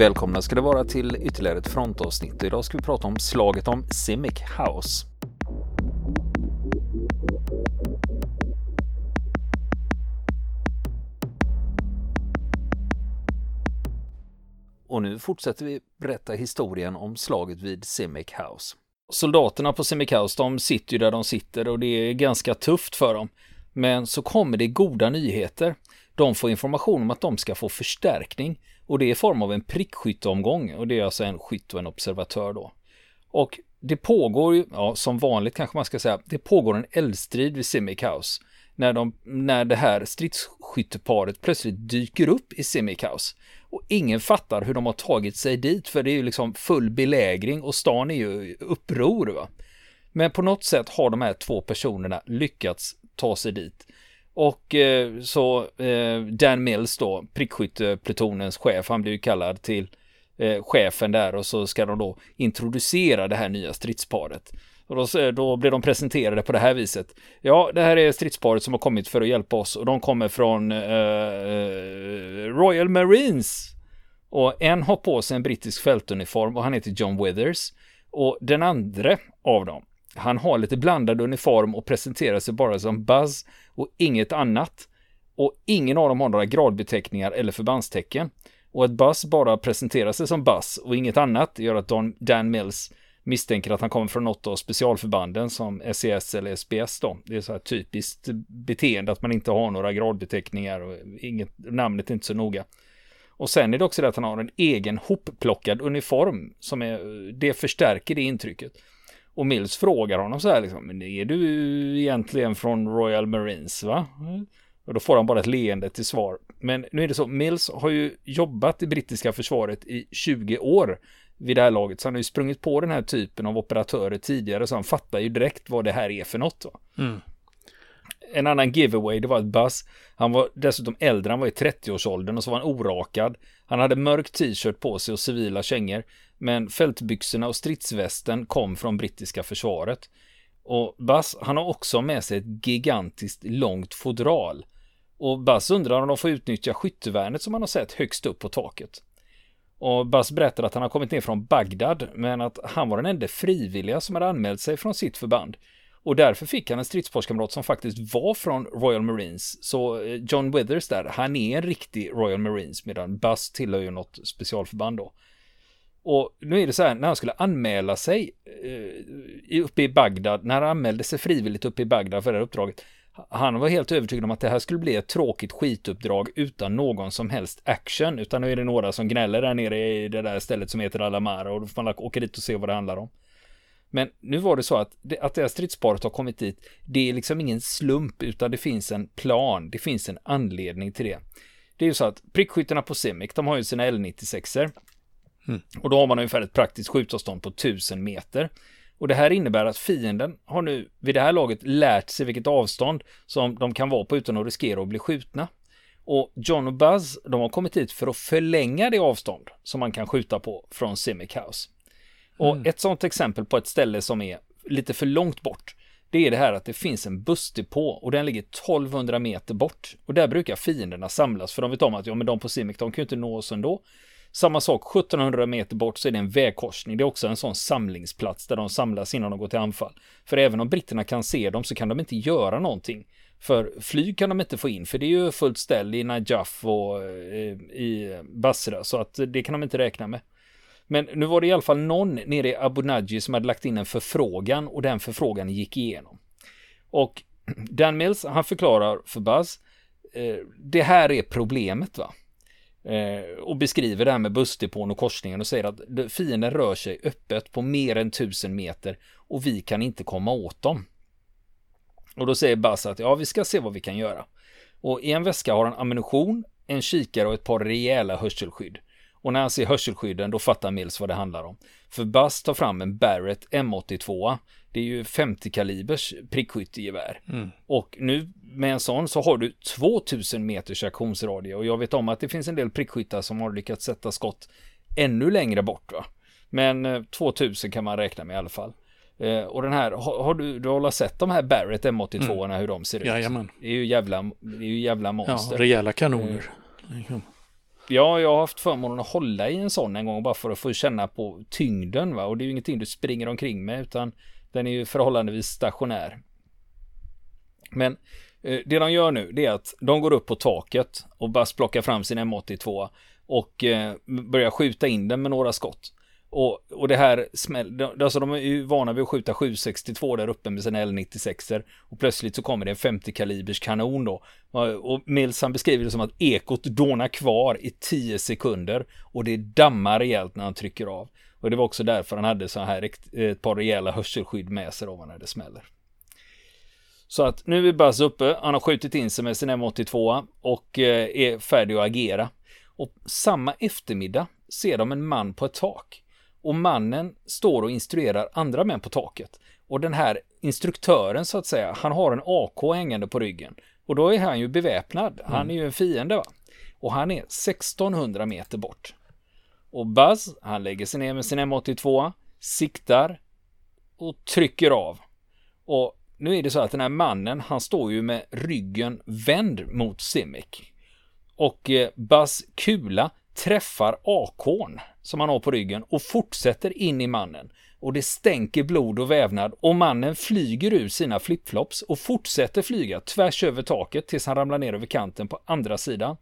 Välkomna ska det vara till ytterligare ett frontavsnitt. Idag ska vi prata om slaget om CIMIC House. Och nu fortsätter vi berätta historien om slaget vid CIMIC House. Soldaterna på CIMIC House, de sitter ju där de sitter och det är ganska tufft för dem. Men så kommer det goda nyheter. De får information om att de ska få förstärkning. Och det är i form av en prickskytteomgång. Och det är alltså en skytt och en observatör då. Och det pågår ju, som vanligt kanske man ska säga, det pågår en eldstrid vid CIMIC House. När det här stridsskytteparet plötsligt dyker upp i CIMIC House. Och ingen fattar hur de har tagit sig dit. För det är ju liksom full belägring och stan är ju uppror, va. Men på något sätt har de här två personerna lyckats ta sig dit. Och så Dan Mills då, prickskytteplutonens chef, han blir ju kallad till chefen där och så ska de då introducera det här nya stridsparet. Och då blir de presenterade på det här viset. Ja, det här är stridsparet som har kommit för att hjälpa oss och de kommer från Royal Marines. Och en har på sig en brittisk fältuniform och han heter John Withers. Och den andra av dem, han har lite blandad uniform och presenterar sig bara som Buzz och inget annat. Och ingen av dem har några gradbeteckningar eller förbandstecken. Och att Buzz bara presenterar sig som Buzz och inget annat gör att Dan Mills misstänker att han kommer från något av specialförbanden som SES eller SBS då. Det är så här typiskt beteende att man inte har några gradbeteckningar och namnet är inte så noga. Och sen är det också det att han har en egen hopplockad uniform som det förstärker det intrycket. Och Mills frågar honom så här liksom, är du egentligen från Royal Marines, va? Och då får han bara ett leende till svar. Men nu är det så, Mills har ju jobbat i brittiska försvaret i 20 år vid det här laget. Så han har ju sprungit på den här typen av operatörer tidigare så han fattar ju direkt vad det här är för något. Va? Mm. En annan giveaway, det var att Buzz, han var dessutom äldre, han var i 30-årsåldern och så var han orakad. Han hade mörk t-shirt på sig och civila kängor, men fältbyxorna och stridsvästen kom från brittiska försvaret. Och Buzz, han har också med sig ett gigantiskt långt fodral. Och Buzz undrar om de får utnyttja skyttevärnet som han har sett högst upp på taket. Och Buzz berättar att han har kommit ner från Bagdad, men att han var den enda frivilliga som hade anmält sig från sitt förband. Och därför fick han en stridsparskamrat som faktiskt var från Royal Marines. Så John Withers där, han är en riktig Royal Marines medan Buzz tillhör ju något specialförband då. Och nu är det så här, när han skulle anmäla sig uppe i Bagdad, när han anmälde sig frivilligt uppe i Bagdad för det här uppdraget, han var helt övertygad om att det här skulle bli ett tråkigt skituppdrag utan någon som helst action. Utan nu är det några som gnäller där nere i det där stället som heter Al-Amara och då får man åka dit och se vad det handlar om. Men nu var det så att det här stridsparet har kommit dit, det är liksom ingen slump utan det finns en plan, det finns en anledning till det. Det är ju så att prickskytterna på CIMIC, de har ju sina L96er och då har man ungefär ett praktiskt skjutavstånd på 1000 meter. Och det här innebär att fienden har nu vid det här laget lärt sig vilket avstånd som de kan vara på utan att riskera att bli skjutna. Och John och Buzz, de har kommit hit för att förlänga det avstånd som man kan skjuta på från CIMIC House. Och ett sånt exempel på ett ställe som är lite för långt bort, det är det här att det finns en bussdepå och den ligger 1200 meter bort. Och där brukar fienderna samlas för de vet om att men de på CIMIC, de kan ju inte nå oss ändå. Samma sak, 1700 meter bort så är det en vägkorsning. Det är också en sån samlingsplats där de samlas innan de går till anfall. För även om britterna kan se dem så kan de inte göra någonting. För flyg kan de inte få in, för det är ju fullt ställ i Najaf och i Basra så att det kan de inte räkna med. Men nu var det i alla fall någon nere i Abu Naji som hade lagt in en förfrågan och den förfrågan gick igenom. Och Dan Mills, han förklarar för Buzz, det här är problemet, va? Och beskriver det här med bussdepån och korsningen och säger att fienden rör sig öppet på mer än 1000 meter och vi kan inte komma åt dem. Och då säger Buzz att vi ska se vad vi kan göra. Och i en väska har han ammunition, en kikare och ett par rejäla hörselskydd. Och när han ser hörselskydden, då fattar Mills vad det handlar om. För Buzz tar fram en Barrett M82a. Det är ju 50-kalibers prickskyttegevär. Mm. Och nu med en sån så har du 2000 meters aktionsradie. Och jag vet om att det finns en del prickskyttar som har lyckats sätta skott ännu längre bort, va? Men 2000 kan man räkna med i alla fall. Och den här, har du sett de här Barrett M82-orna, hur de ser ut? Jajamän. Det är ju jävla monster. Ja, rejäla kanoner. Ja, jag har haft förmånen att hålla i en sån en gång bara för att få känna på tyngden, va? Och det är ju ingenting du springer omkring med, utan den är ju förhållandevis stationär. Men det de gör nu, det är att de går upp på taket och bara plockar fram sin M82 och börjar skjuta in den med några skott. Och det här alltså de är ju vana vid att skjuta 762 där uppe med sina L96er, och plötsligt så kommer det en 50 kalibers kanon då, och Mills han beskriver det som att ekot dånar kvar i 10 sekunder och det dammar rejält när han trycker av, och det var också därför han hade så här ett par rejäla hörselskydd med sig då när det smäller. Så att nu är Buzz uppe, han har skjutit in sig med sin M82 och är färdig att agera, och samma eftermiddag ser de en man på ett tak. Och mannen står och instruerar andra män på taket. Och den här instruktören så att säga, han har en AK hängande på ryggen. Och då är han ju beväpnad. Han är ju en fiende, va? Och han är 1600 meter bort. Och Buzz, han lägger sig ner med sin M82, siktar och trycker av. Och nu är det så att den här mannen, han står ju med ryggen vänd mot CIMIC. Och Buzz kula träffar AK:n som han har på ryggen och fortsätter in i mannen, och det stänker blod och vävnad, och mannen flyger ur sina flipflops och fortsätter flyga tvärs över taket tills han ramlar ner över kanten på andra sidan.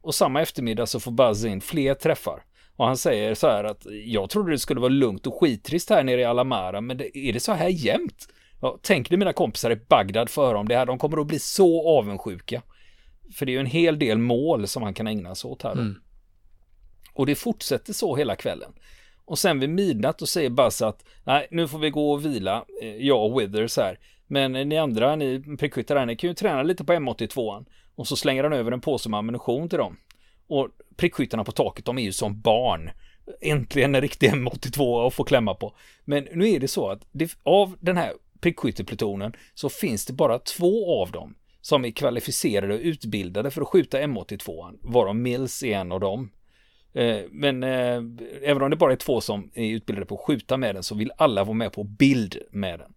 Och samma eftermiddag så får Buzz in fler träffar, och han säger så här att jag trodde det skulle vara lugnt och skitrist här nere i Al-Amara, men är det så här jämnt? Ja, tänk dig mina kompisar i Bagdad för om det här, de kommer att bli så avundsjuka, för det är ju en hel del mål som han kan ägna sig åt här. Och det fortsätter så hela kvällen. Och sen vid midnatt och säger Buzz att nej, nu får vi gå och vila, jag och Withers här. Men ni andra, ni prickskyttar här, ni kan ju träna lite på M82an. Och så slänger han över en påse med ammunition till dem. Och prickskyttarna på taket, de är ju som barn. Äntligen en riktig M82 att få klämma på. Men nu är det så att av den här prickskytterplutonen så finns det bara 2 av dem som är kvalificerade och utbildade för att skjuta M82an. Varav Mills är en av dem. Men även om det bara är 2 som är utbildade på att skjuta med den, så vill alla vara med på bild med den.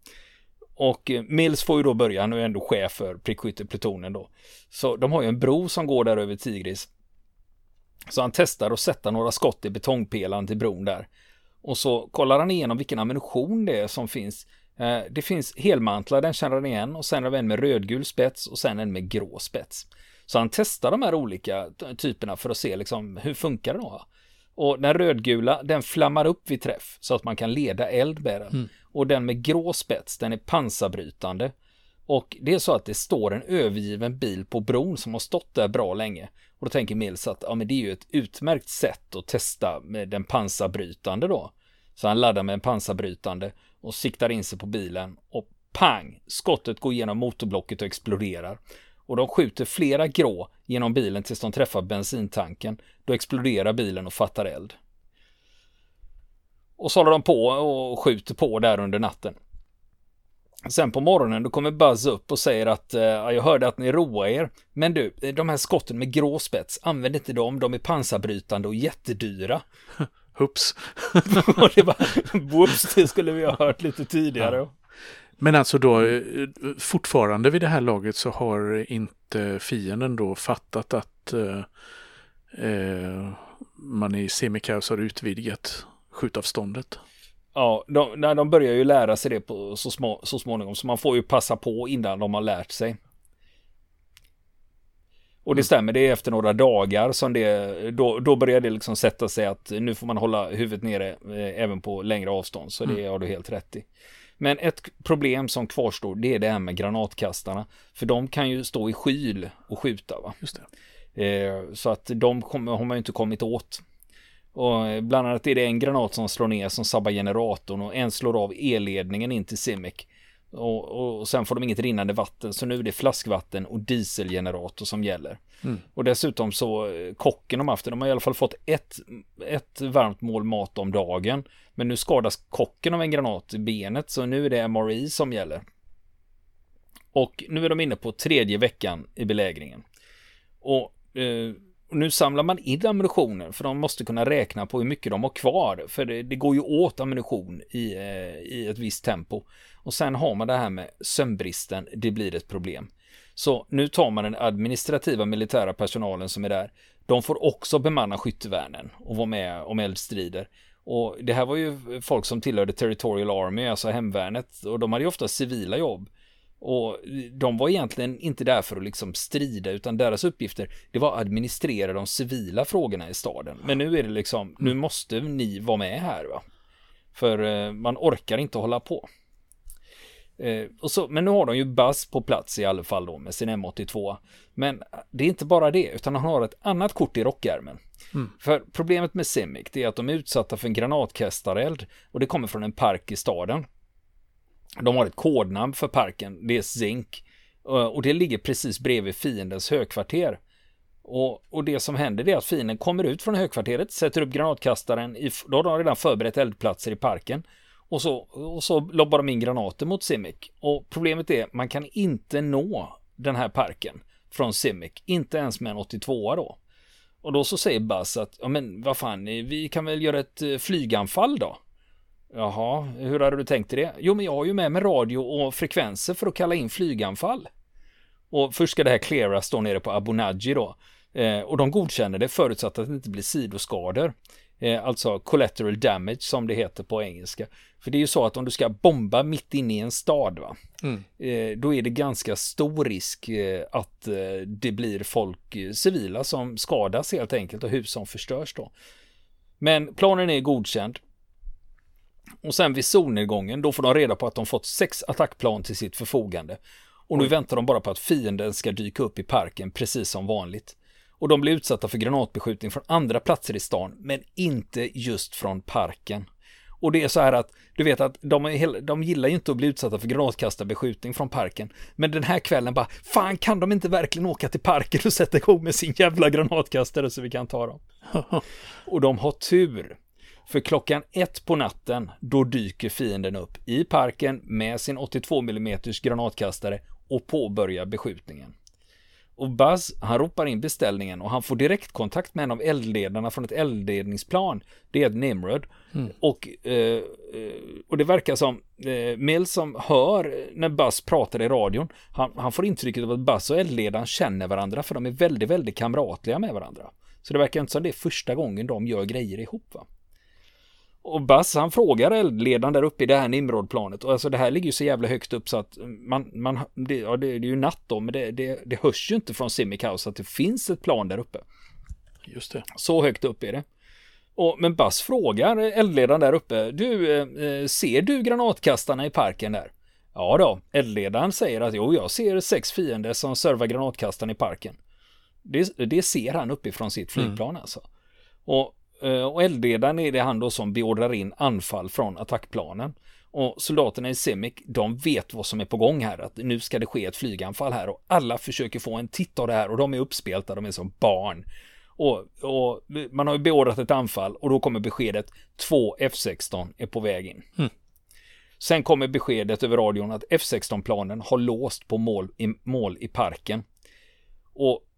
Och Mills får ju då börja, han är ändå chef för prickskytteplutonen då. Så de har ju en bro som går där över Tigris. Så han testar att sätta några skott i betongpelan till bron där. Och så kollar han igenom vilken ammunition det är som finns. Det finns helmantlar, den känner han igen, och sen har vi en med rödgul spets och sen en med grå spets. Så han testar de här olika typerna för att se liksom, hur funkar det då? Och den rödgula, den flammar upp vid träff så att man kan leda eld med den. Och den med grå spets, den är pansarbrytande. Och det är så att det står en övergiven bil på bron som har stått där bra länge. Och då tänker Mills att ja, men det är ju ett utmärkt sätt att testa med den pansarbrytande då. Så han laddar med en pansarbrytande och siktar in sig på bilen. Och pang! Skottet går genom motorblocket och exploderar. Och de skjuter flera grå genom bilen tills de träffar bensintanken. Då exploderar bilen och fattar eld. Och så håller de på och skjuter på där under natten. Sen på morgonen då kommer Buzz upp och säger att jag hörde att ni roar er. Men du, de här skotten med grå spets, använd inte dem. De är pansarbrytande och jättedyra. Hups. Och det var, whoops, det skulle vi ha hört lite tidigare. Ja. Men alltså då, fortfarande vid det här laget så har inte fienden då fattat att man i CIMIC House har utvidgat skjutavståndet. Ja, de börjar ju lära sig det på, så småningom, så man får ju passa på innan de har lärt sig. Och det stämmer, det är efter några dagar som det, då börjar det liksom sätta sig att nu får man hålla huvudet nere även på längre avstånd, så det har du helt rätt i. Men ett problem som kvarstår, det är det här med granatkastarna. För de kan ju stå i skyl och skjuta, va? Just det. Så att de har man ju inte kommit åt. Och bland annat är det en granat som slår ner som sabbar generatorn, och en slår av elledningen in till CIMIC. Och sen får de inget rinnande vatten, så nu är det flaskvatten och dieselgenerator som gäller. Och dessutom så kocken de har i alla fall fått ett varmt mål mat om dagen, men nu skadas kocken av en granat i benet, så nu är det MRI som gäller. Och nu är de inne på 3:e veckan i belägringen, och nu samlar man in ammunitionen, för de måste kunna räkna på hur mycket de har kvar, för det går ju åt ammunition i ett visst tempo. Och sen har man det här med sömnbristen, det blir ett problem. Så nu tar man den administrativa militära personalen som är där. De får också bemanna skyttevärnen och vara med om eldstrider. Och det här var ju folk som tillhörde Territorial Army, alltså hemvärnet. Och de hade ju ofta civila jobb. Och de var egentligen inte där för att liksom strida, utan deras uppgifter, det var att administrera de civila frågorna i staden. Men nu är det liksom, nu måste ni vara med här, va? För man orkar inte hålla på. Och så, men nu har de ju Buzz på plats i alla fall då med sin M82. Men det är inte bara det, utan han har ett annat kort i rockärmen. Mm. För problemet med CIMIC, det är att de är utsatta för en granatkastareld, och det kommer från en park i staden. De har ett kodnamn för parken, det är Zink, och det ligger precis bredvid fiendens högkvarter. Och det som händer är att fienden kommer ut från högkvarteret, sätter upp granatkastaren, då har de redan förberett eldplatser i parken, och så lobbar de in granater mot CIMIC. Och problemet är att man kan inte nå den här parken från CIMIC, inte ens med en 82a då. Och då så säger Buzz att, ja men vad fan, vi kan väl göra ett flyganfall då. Jaha, hur hade du tänkt det? Jo, men jag har ju med mig radio och frekvenser för att kalla in flyganfall. Och först ska det här clearas då nere på Abu Naji då. Och de godkänner det förutsatt att det inte blir sidoskador. Alltså collateral damage som det heter på engelska. För det är ju så att om du ska bomba mitt inne i en stad, va? Mm. Då är det ganska stor risk att det blir folk civila som skadas helt enkelt och hus som förstörs då. Men planen är godkänd. Och sen vid solnedgången, då får de reda på att de fått 6 attackplan till sitt förfogande. Och nu väntar de bara på att fienden ska dyka upp i parken, precis som vanligt. Och de blir utsatta för granatbeskjutning från andra platser i stan, men inte just från parken. Och det är så här att, du vet att de gillar ju inte att bli utsatta för granatkastarbeskjutning från parken. Men den här kvällen bara, fan kan de inte verkligen åka till parken och sätta igång med sin jävla granatkastare så vi kan ta dem? Och de har tur. För klockan 1 på natten, då dyker fienden upp i parken med sin 82mm granatkastare och påbörjar beskjutningen. Och Buzz, han ropar in beställningen och han får direktkontakt med en av eldledarna från ett eldledningsplan. Det är ett Nimrod. Mm. Och det verkar som Mills som hör när Buzz pratar i radion. Han får intrycket av att Buzz och eldledaren känner varandra, för de är väldigt, väldigt kamratliga med varandra. Så det verkar inte som det är första gången de gör grejer ihop, va? Och Buzz, han frågar eldledaren där uppe i det här Nimrodplanet. Och alltså det här ligger ju så jävla högt upp så att det är ju natt då, men det hörs ju inte från CIMIC House att det finns ett plan där uppe. Just det. Så högt upp är det. Men Buzz frågar eldledaren där uppe, du, ser du granatkastarna i parken där? Ja då, eldledaren säger att jo, jag ser 6 fiender som servar granatkastarna i parken. Det ser han uppifrån sitt flygplan, alltså. Och eldledaren är det han då som beordrar in anfall från attackplanen. Och soldaterna i CIMIC, de vet vad som är på gång här. Att nu ska det ske ett flyganfall här. Och alla försöker få en titt av det här. Och de är uppspelta, de är som barn. Och man har ju beordrat ett anfall. Och då kommer beskedet, 2 F-16 är på väg in. Mm. Sen kommer beskedet över radion att F-16-planen har låst på mål i parken. Och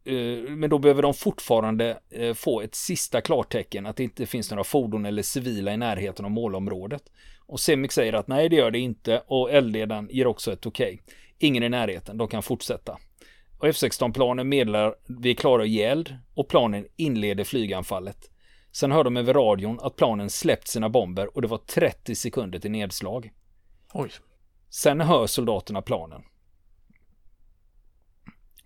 men då behöver de fortfarande få ett sista klartecken att det inte finns några fordon eller civila i närheten av målområdet. Och CIMIC säger att nej, det gör det inte, och eldledaren ger också ett okej. Ingen i närheten, de kan fortsätta. Och F-16-planen meddelar vi är klara att ge eld, och planen inleder flyganfallet. Sen hör de över radion att planen släppt sina bomber och det var 30 sekunder till nedslag. Oj. Sen hör soldaterna planen.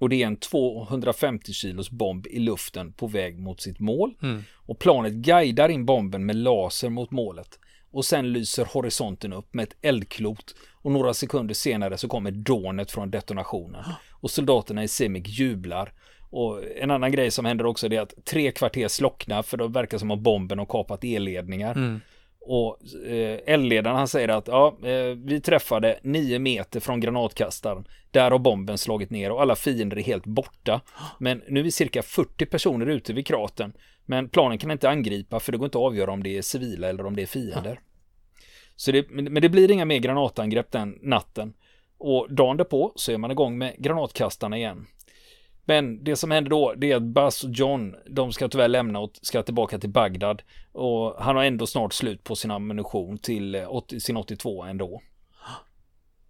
Och det är en 250 kilos bomb i luften på väg mot sitt mål. Mm. Och planet guidar in bomben med laser mot målet. Och sen lyser horisonten upp med ett eldklot. Och några sekunder senare så kommer dånet från detonationen. Och soldaterna i CIMIC jublar. Och en annan grej som händer också är att 3 kvarter slocknar, för det verkar som att bomben har kapat elledningar. Mm. Och eldledaren, han säger att vi träffade 9 meter från granatkastaren. Där har bomben slagit ner och alla fiender är helt borta. Men nu är cirka 40 personer ute vid kraten. Men planen kan inte angripa, för det går inte att avgöra om det är civila eller om det är fiender. Men det blir inga mer granatangrepp den natten. Och dagen därpå så är man igång med granatkastarna igen. Men det som händer då, det är att Buzz och John, de ska tyvärr lämna och ska tillbaka till Bagdad. Och han har ändå snart slut på sin ammunition till sin 82 ändå.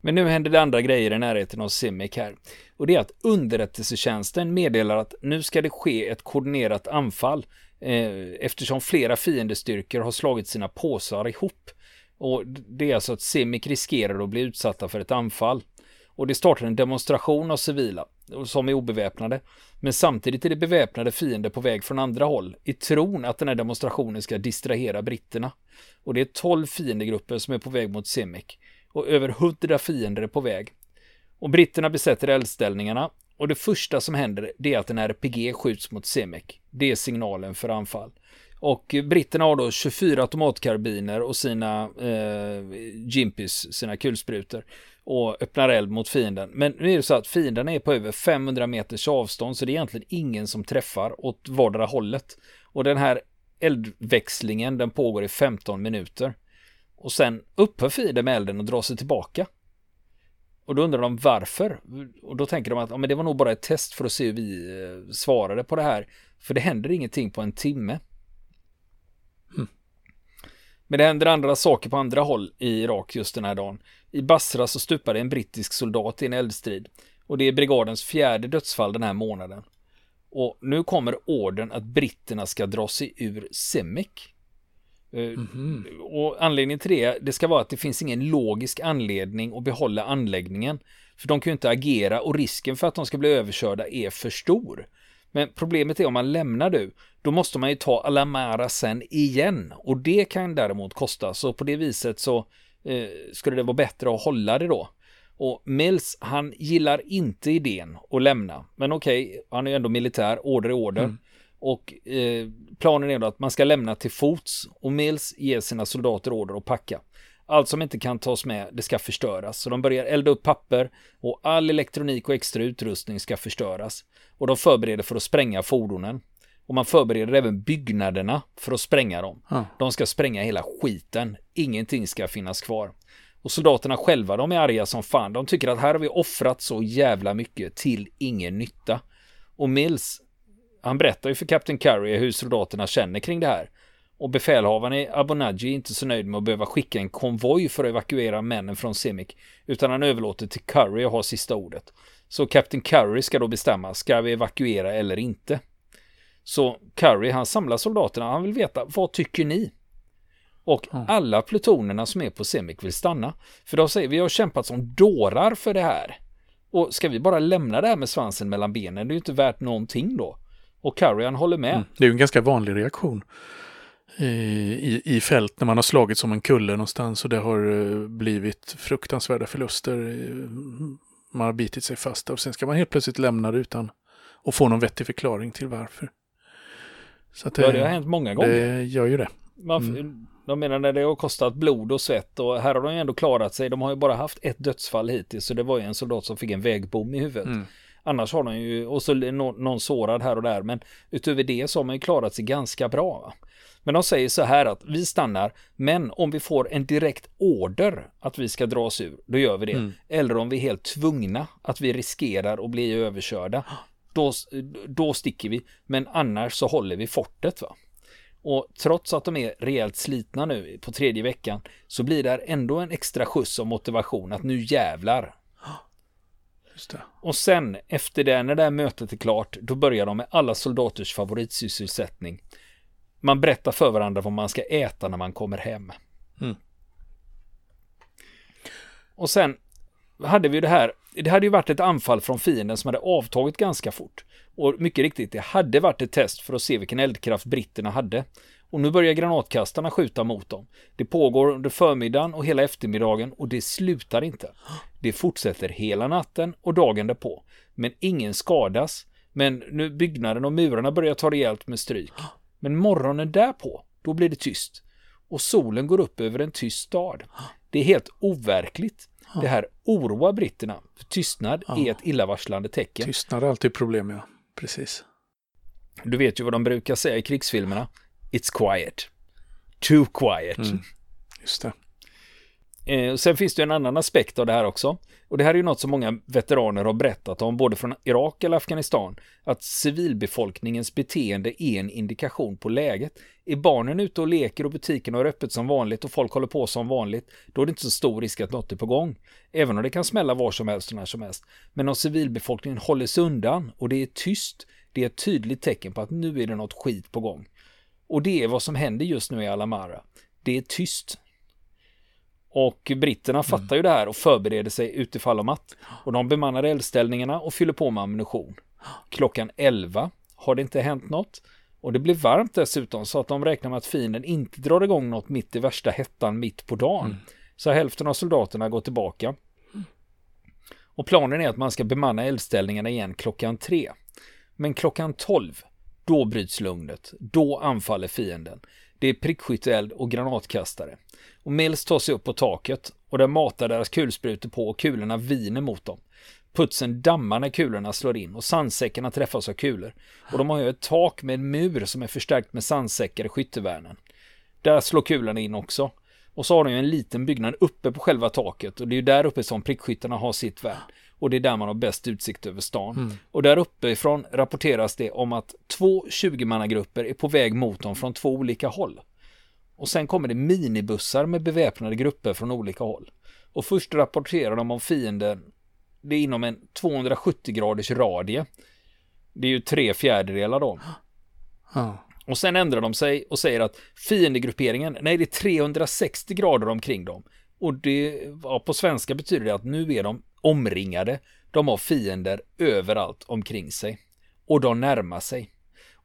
Men nu händer det andra grejer i närheten av CIMIC här. Och det är att underrättelsetjänsten meddelar att nu ska det ske ett koordinerat anfall eftersom flera fiendestyrkor har slagit sina påsar ihop. Och det är alltså att CIMIC riskerar att bli utsatta för ett anfall. Och det startar en demonstration av civila som är obeväpnade. Men samtidigt är det beväpnade fiender på väg från andra håll i tron att den här demonstrationen ska distrahera britterna. Och det är 12 fiendegrupper som är på väg mot CIMIC. Och över 100 fiender är på väg. Och britterna besätter eldställningarna. Och det första som händer är att en RPG skjuts mot CIMIC. Det är signalen för anfall. Och britterna har då 24 automatkarbiner och sina jimpys, sina kulsprutor, och öppnar eld mot fienden. Men nu är det så att fienden är på över 500 meters avstånd, så det är egentligen ingen som träffar åt vardera hållet. Och den här eldväxlingen, den pågår i 15 minuter. Och sen upphör fienden med elden och drar sig tillbaka. Och då undrar de varför. Och då tänker de att ja, men det var nog bara ett test för att se hur vi svarade på det här. För det händer ingenting på en timme. Men det händer andra saker på andra håll i Irak just den här dagen. I Basra så stupade en brittisk soldat i en eldstrid. Och det är brigadens 4:e dödsfall den här månaden. Och nu kommer orden att britterna ska dra sig ur CIMIC. Och anledningen till det ska vara att det finns ingen logisk anledning att behålla anläggningen. För de kan ju inte agera och risken för att de ska bli överkörda är för stor. Men problemet är om man lämnar nu, då måste man ju ta Al-Amara sen igen. Och det kan däremot kosta. Så på det viset så skulle det vara bättre att hålla det då. Och Mills, han gillar inte idén att lämna. Men okej, han är ju ändå militär, order i order. Och planen är då att man ska lämna till fots. Och Mills ger sina soldater order att packa. Allt som inte kan tas med, det ska förstöras. Så de börjar elda upp papper och all elektronik och extra utrustning ska förstöras. Och de förbereder för att spränga fordonen. Och man förbereder även byggnaderna för att spränga dem. De ska spränga hela skiten. Ingenting ska finnas kvar. Och soldaterna själva, de är arga som fan. De tycker att här har vi offrat så jävla mycket till ingen nytta. Och Mills, han berättar ju för Captain Curry hur soldaterna känner kring det här. Och befälhavaren i Abu Naji är inte så nöjd med att behöva skicka en konvoj för att evakuera männen från CIMIC, utan han överlåter till Curry att ha sista ordet. Så Captain Curry ska då bestämma, ska vi evakuera eller inte? Så Curry, han samlar soldaterna, han vill veta, vad tycker ni? Och alla plutonerna som är på CIMIC vill stanna. För de säger, vi har kämpat som dårar för det här. Och ska vi bara lämna det här med svansen mellan benen, det är ju inte värt någonting då. Och Curry, han håller med. Det är ju en ganska vanlig reaktion i fält när man har slagit som en kulle någonstans och det har blivit fruktansvärda förluster, man har bitit sig fast och sen ska man helt plötsligt lämna det utan och få någon vettig förklaring till varför. Så att det har hänt många gånger. Det gör ju det. De menar när det har kostat blod och svett, och här har de ju ändå klarat sig, de har ju bara haft ett dödsfall hittills, så det var ju en soldat som fick en vägbom i huvudet. Annars har de ju, och så någon sårad här och där, men utöver det så har man ju klarat sig ganska bra, va? Men de säger så här att vi stannar, men om vi får en direkt order att vi ska dra oss ur, då gör vi det. Eller om vi är helt tvungna, att vi riskerar att bli överkörda, då sticker vi. Men annars så håller vi fortet, va? Och trots att de är rejält slitna nu på tredje veckan, så blir det ändå en extra skjuts av motivation att nu jävlar. Just det. Och sen efter det, när det här mötet är klart, då börjar de med alla soldaters favoritsysselsättning. Man berättar för varandra vad man ska äta när man kommer hem. Och sen hade vi ju det här. Det hade ju varit ett anfall från fienden som hade avtagit ganska fort. Och mycket riktigt, det hade varit ett test för att se vilken eldkraft britterna hade. Och nu börjar granatkastarna skjuta mot dem. Det pågår under förmiddagen och hela eftermiddagen, och det slutar inte. Det fortsätter hela natten och dagen därpå. Men ingen skadas. Men nu byggnaden och murarna börjar ta rejält med stryk. Men morgonen därpå, då blir det tyst. Och solen går upp över en tyst stad. Det är helt overkligt. Det här oroar britterna. Tystnad är ett illavarslande tecken. Tystnad är alltid problem, ja. Precis. Du vet ju vad de brukar säga i krigsfilmerna. It's quiet. Too quiet. Just det. Sen finns det en annan aspekt av det här också. Och det här är ju något som många veteraner har berättat om, både från Irak eller Afghanistan, att civilbefolkningens beteende är en indikation på läget. Är barnen ute och leker och butiken har öppet som vanligt och folk håller på som vanligt, då är det inte så stor risk att något är på gång. Även om det kan smälla var som helst och när som helst. Men om civilbefolkningen håller sig undan och det är tyst, det är ett tydligt tecken på att nu är det något skit på gång. Och det är vad som händer just nu i Al-Amara. Det är tyst. Och britterna fattar ju det här och förbereder sig utifall om att. Och de bemannar eldställningarna och fyller på med ammunition. Klockan 11 har det inte hänt något. Och det blir varmt dessutom, så att de räknar med att fienden inte drar igång något mitt i värsta hettan mitt på dagen. Så hälften av soldaterna går tillbaka. Och planen är att man ska bemanna eldställningarna igen klockan 3. Men klockan 12, då bryts lugnet. Då anfaller fienden. Det är prickskytteeld och granatkastare. Och Mills tar sig upp på taket och där matar deras kulsprutor på och kulorna viner mot dem. Putsen dammar när kulorna slår in och sandsäckarna träffas av kulor. Och de har ju ett tak med en mur som är förstärkt med sandsäckar i skyttevärnen. Där slår kulorna in också. Och så har de ju en liten byggnad uppe på själva taket och det är ju där uppe som prickskyttarna har sitt värn. Och det är där man har bäst utsikt över stan. Och där uppifrån rapporteras det om att 2 20-mannagrupper är på väg mot dem från 2 olika håll. Och sen kommer det minibussar med beväpnade grupper från olika håll. Och först rapporterar de om fienden, det är inom en 270-graders radie. Det är ju 3/4 då. Och sen ändrar de sig och säger att fiendegrupperingen, nej, det är 360 grader omkring dem. Och det, ja, på svenska betyder det att nu är de omringade. De har fiender överallt omkring sig. Och de närmar sig.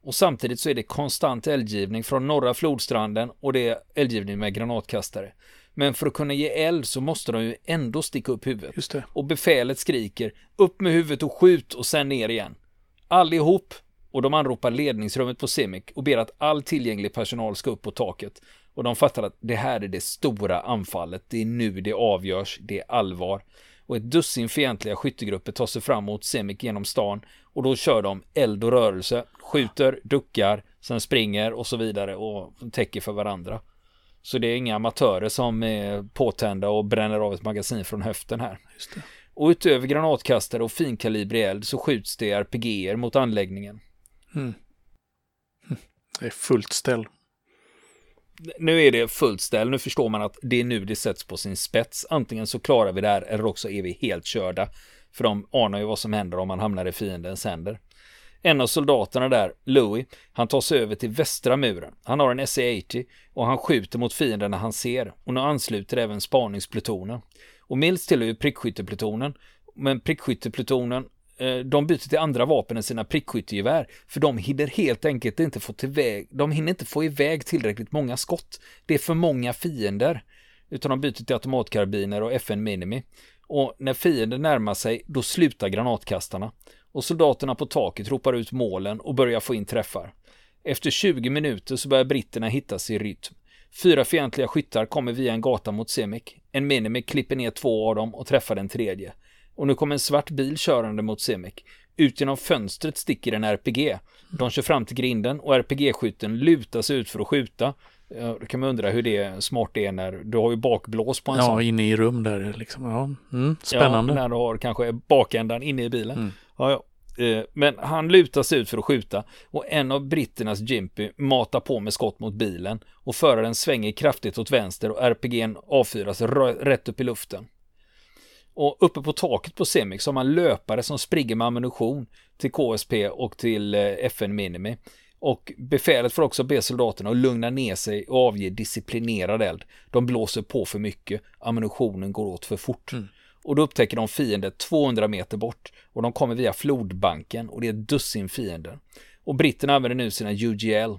Och samtidigt så är det konstant eldgivning från norra flodstranden och det är eldgivning med granatkastare. Men för att kunna ge eld så måste de ju ändå sticka upp huvudet. Just det. Och befälet skriker, upp med huvudet och skjut, och sen ner igen. Allihop. Och de anropar ledningsrummet på CIMIC och ber att all tillgänglig personal ska upp på taket. Och de fattar att det här är det stora anfallet. Det är nu det avgörs. Det är allvar. Och ett dussin fientliga skyttegrupper tar sig fram mot CIMIC genom stan. Och då kör de eld och rörelse. Skjuter, duckar, sen springer och så vidare och täcker för varandra. Så det är inga amatörer som är påtända och bränner av ett magasin från höften här. Just det. Och utöver granatkastare och finkalibrig eld så skjuts det RPG:er mot anläggningen. Det är fullt ställ. Nu är det fullt ställ. Nu förstår man att det är nu det sätts på sin spets. Antingen så klarar vi det här eller också är vi helt körda. För de anar ju vad som händer om man hamnar i fiendens händer. En av soldaterna där, Louis, han tar sig över till västra muren. Han har en SA80 och han skjuter mot fienden när han ser. Och nu ansluter även spaningsplutonen. Och Mills tillhör ju prickskytteplutonen. Men prickskytteplutonen, de byter till andra vapen än sina prickskyttegevär, för de hinner helt enkelt inte få iväg tillräckligt många skott. Det är för många fiender, utan de byter till automatkarbiner och FN Minimi. Och när fienden närmar sig, då slutar granatkastarna. Och soldaterna på taket ropar ut målen och börjar få in träffar. Efter 20 minuter så börjar britterna hitta sig i rytm. 4 fientliga skyttar kommer via en gata mot CIMIC. En Minimi klipper ner 2 av dem och träffar den tredje. Och nu kommer en svart bil körande mot CIMIC. Ut genom fönstret sticker en RPG. De kör fram till grinden och RPG-skjuten lutar sig ut för att skjuta. Då kan man undra hur det smart det är när du har ju bakblås på en sån. Ja, inne i rum där liksom. Ja. Spännande. Ja, när du har kanske bakändan inne i bilen. Ja. Men han lutar sig ut för att skjuta och en av britternas Jimpy matar på med skott mot bilen och föraren svänger kraftigt åt vänster och RPG:n avfyras rätt upp i luften. Och uppe på taket på CIMIC så har man löpare som springer med ammunition till KSP och till FN Minimi. Och befälet får också be soldaterna att lugna ner sig och avge disciplinerad eld. De blåser på för mycket, ammunitionen går åt för fort. Och då upptäcker de fienden 200 meter bort och de kommer via flodbanken och det är ett dussin fiender. Och britterna använder nu sina UGL.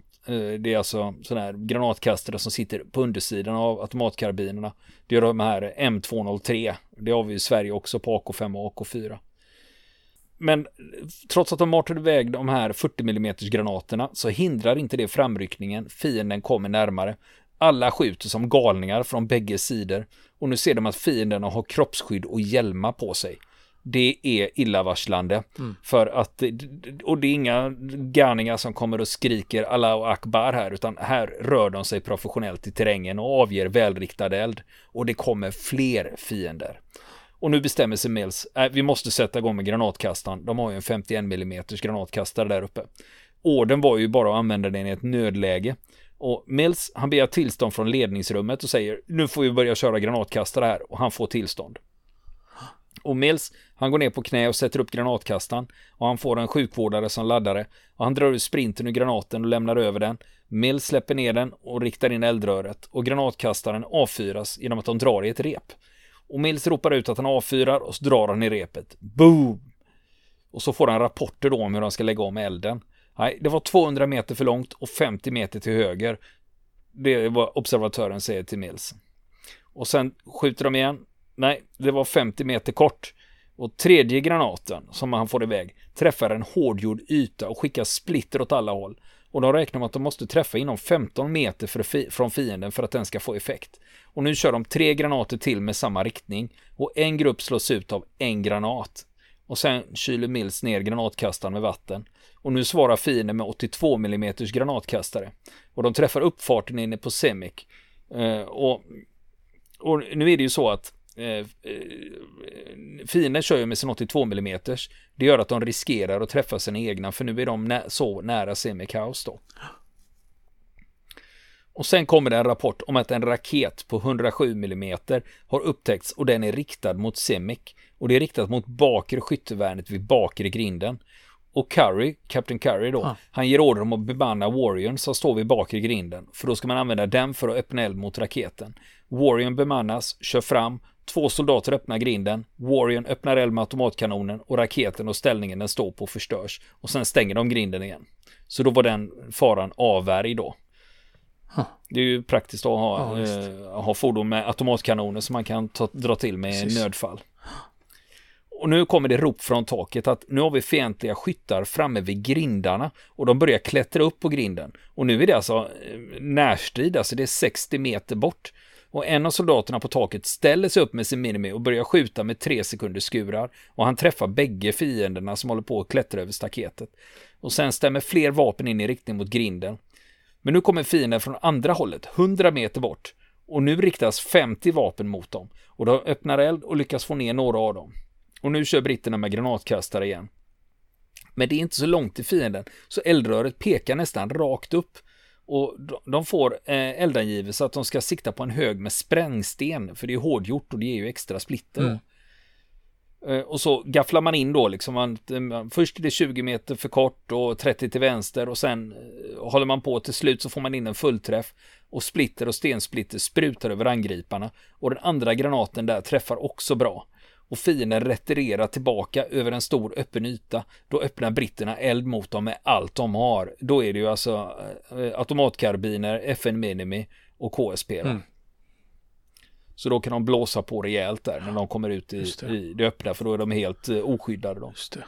Det är alltså sådana här granatkastare som sitter på undersidan av automatkarbinerna. Det gör de här M203. Det har vi i Sverige också på AK5 och AK4. Men trots att de matade iväg de här 40mm granaterna så hindrar inte det framryckningen. Fienden kommer närmare. Alla skjuter som galningar från bägge sidor. Och nu ser de att fienderna har kroppsskydd och hjälmar på sig. det är illavarslande. För att, och det är inga garningar som kommer och skriker Allahu Akbar här, utan här rör de sig professionellt i terrängen och avger välriktad eld, och det kommer fler fiender. Och nu bestämmer sig Mills, vi måste sätta igång med granatkastaren. De har ju en 51 mm granatkastare där uppe. Orden var ju bara att använda den i ett nödläge. Och Mills, han begär tillstånd från ledningsrummet och säger, nu får vi börja köra granatkastare här, och han får tillstånd. Och Mills, han går ner på knä och sätter upp granatkastan, och han får en sjukvårdare som laddare, och han drar ut sprinten ur granaten och lämnar över den. Mills släpper ner den och riktar in eldröret, och granatkastaren avfyras genom att de drar i ett rep. Och Mills ropar ut att han avfyrar, och så drar han i repet. Boom! Och så får han rapporter då om hur han ska lägga om elden. Nej, det var 200 meter för långt och 50 meter till höger. Det är vad observatören säger till Mills. Och sen skjuter de igen. Nej, det var 50 meter kort. Och tredje granaten som han får iväg träffar en hårdgjord yta och skickar splitter åt alla håll. Och de räknar med att de måste träffa inom 15 meter från fienden för att den ska få effekt. Och nu kör de 3 granater till med samma riktning. Och en grupp slås ut av en granat. Och sen kyler Mills ner granatkastaren med vatten. Och nu svarar fienden med 82 mm granatkastare. Och de träffar uppfarten inne på CIMIC. Och nu är det ju så att fienden kör ju med sin 82 mm. Det gör att de riskerar att träffa sina egna, för nu är de så nära CIMIC House då. Och sen kommer det en rapport om att en raket på 107 mm har upptäckts, och den är riktad mot CIMIC. Och det är riktat mot bakre skyttevärnet vid bakre grinden. Och Curry, Captain Curry då, han ger order om att bemanna Warrior som står vid bakre grinden. För då ska man använda den för att öppna eld mot raketen. Warrior bemannas, kör fram, 2 soldater öppnar grinden. Warrior öppnar eld med automatkanonen, och raketen och ställningen den står på förstörs. Och sen stänger de grinden igen. Så då var den faran avvärjd då. Det är ju praktiskt att ha fordon med automatkanoner som man kan dra till med nödfall. Och nu kommer det rop från taket att nu har vi fientliga skyttar framme vid grindarna, och de börjar klättra upp på grinden. Och nu är det alltså närstrid, alltså det är 60 meter bort. Och en av soldaterna på taket ställer sig upp med sin minimi och börjar skjuta med 3 sekunders skurar. Och han träffar bägge fienderna som håller på att klättra över staketet. Och sen stämmer fler vapen in i riktning mot grinden. Men nu kommer fienden från andra hållet, 100 meter bort. Och nu riktas 50 vapen mot dem. Och de öppnar eld och lyckas få ner några av dem. Och nu kör britterna med granatkastare igen. Men det är inte så långt till fienden, så eldröret pekar nästan rakt upp. Och de får eldangivelse att de ska sikta på en hög med sprängsten, för det är hårdgjort och det ger ju extra splitter. Och så gafflar man in då liksom, först är det 20 meter för kort och 30 till vänster, och sen håller man på, till slut så får man in en fullträff, och splitter och stensplitter sprutar över angriparna, och den andra granaten där träffar också bra. Och fienden retirerar tillbaka över en stor öppen yta. Då öppnar britterna eld mot dem med allt de har. Då är det ju alltså automatkarbiner, FN Minimi och KSP. Så då kan de blåsa på rejält där när de kommer ut i det öppna, för då är de helt oskyddade då. Just det.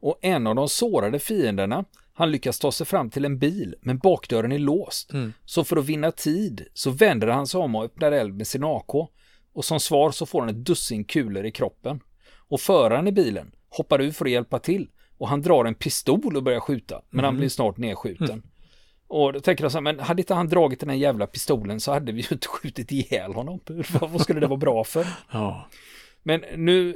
Och en av de sårade fienderna, han lyckas ta sig fram till en bil, men bakdörren är låst. Så för att vinna tid så vänder han sig om och öppnar eld med sin AK. Och som svar så får han ett dussin kulor i kroppen. Och föraren i bilen hoppar ur för att hjälpa till. Och han drar en pistol och börjar skjuta. Men han blir snart nedskjuten. Och då tänker jag så här, men hade inte han dragit den här jävla pistolen så hade vi ju inte skjutit ihjäl honom. Vad skulle det vara bra för? Men nu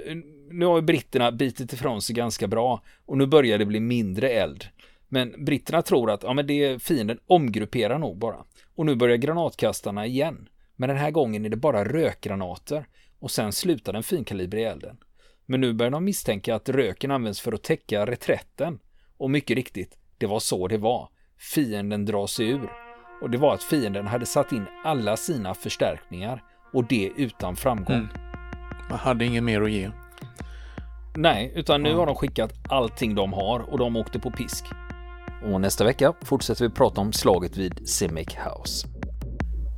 har ju britterna bitit ifrån sig ganska bra. Och nu börjar det bli mindre eld. Men britterna tror att men det är fienden omgrupperar nog bara. Och nu börjar granatkastarna igen. Men den här gången är det bara rökgranater, och sen slutar den finkalibriga elden. Men nu börjar de misstänka att röken används för att täcka reträtten. Och mycket riktigt, det var så det var. Fienden drar sig ur. Och det var att fienden hade satt in alla sina förstärkningar, och det utan framgång. Man hade ingen mer att ge. Nej, utan nu har de skickat allting de har, och de åkte på pisk. Och nästa vecka fortsätter vi prata om slaget vid CIMIC House.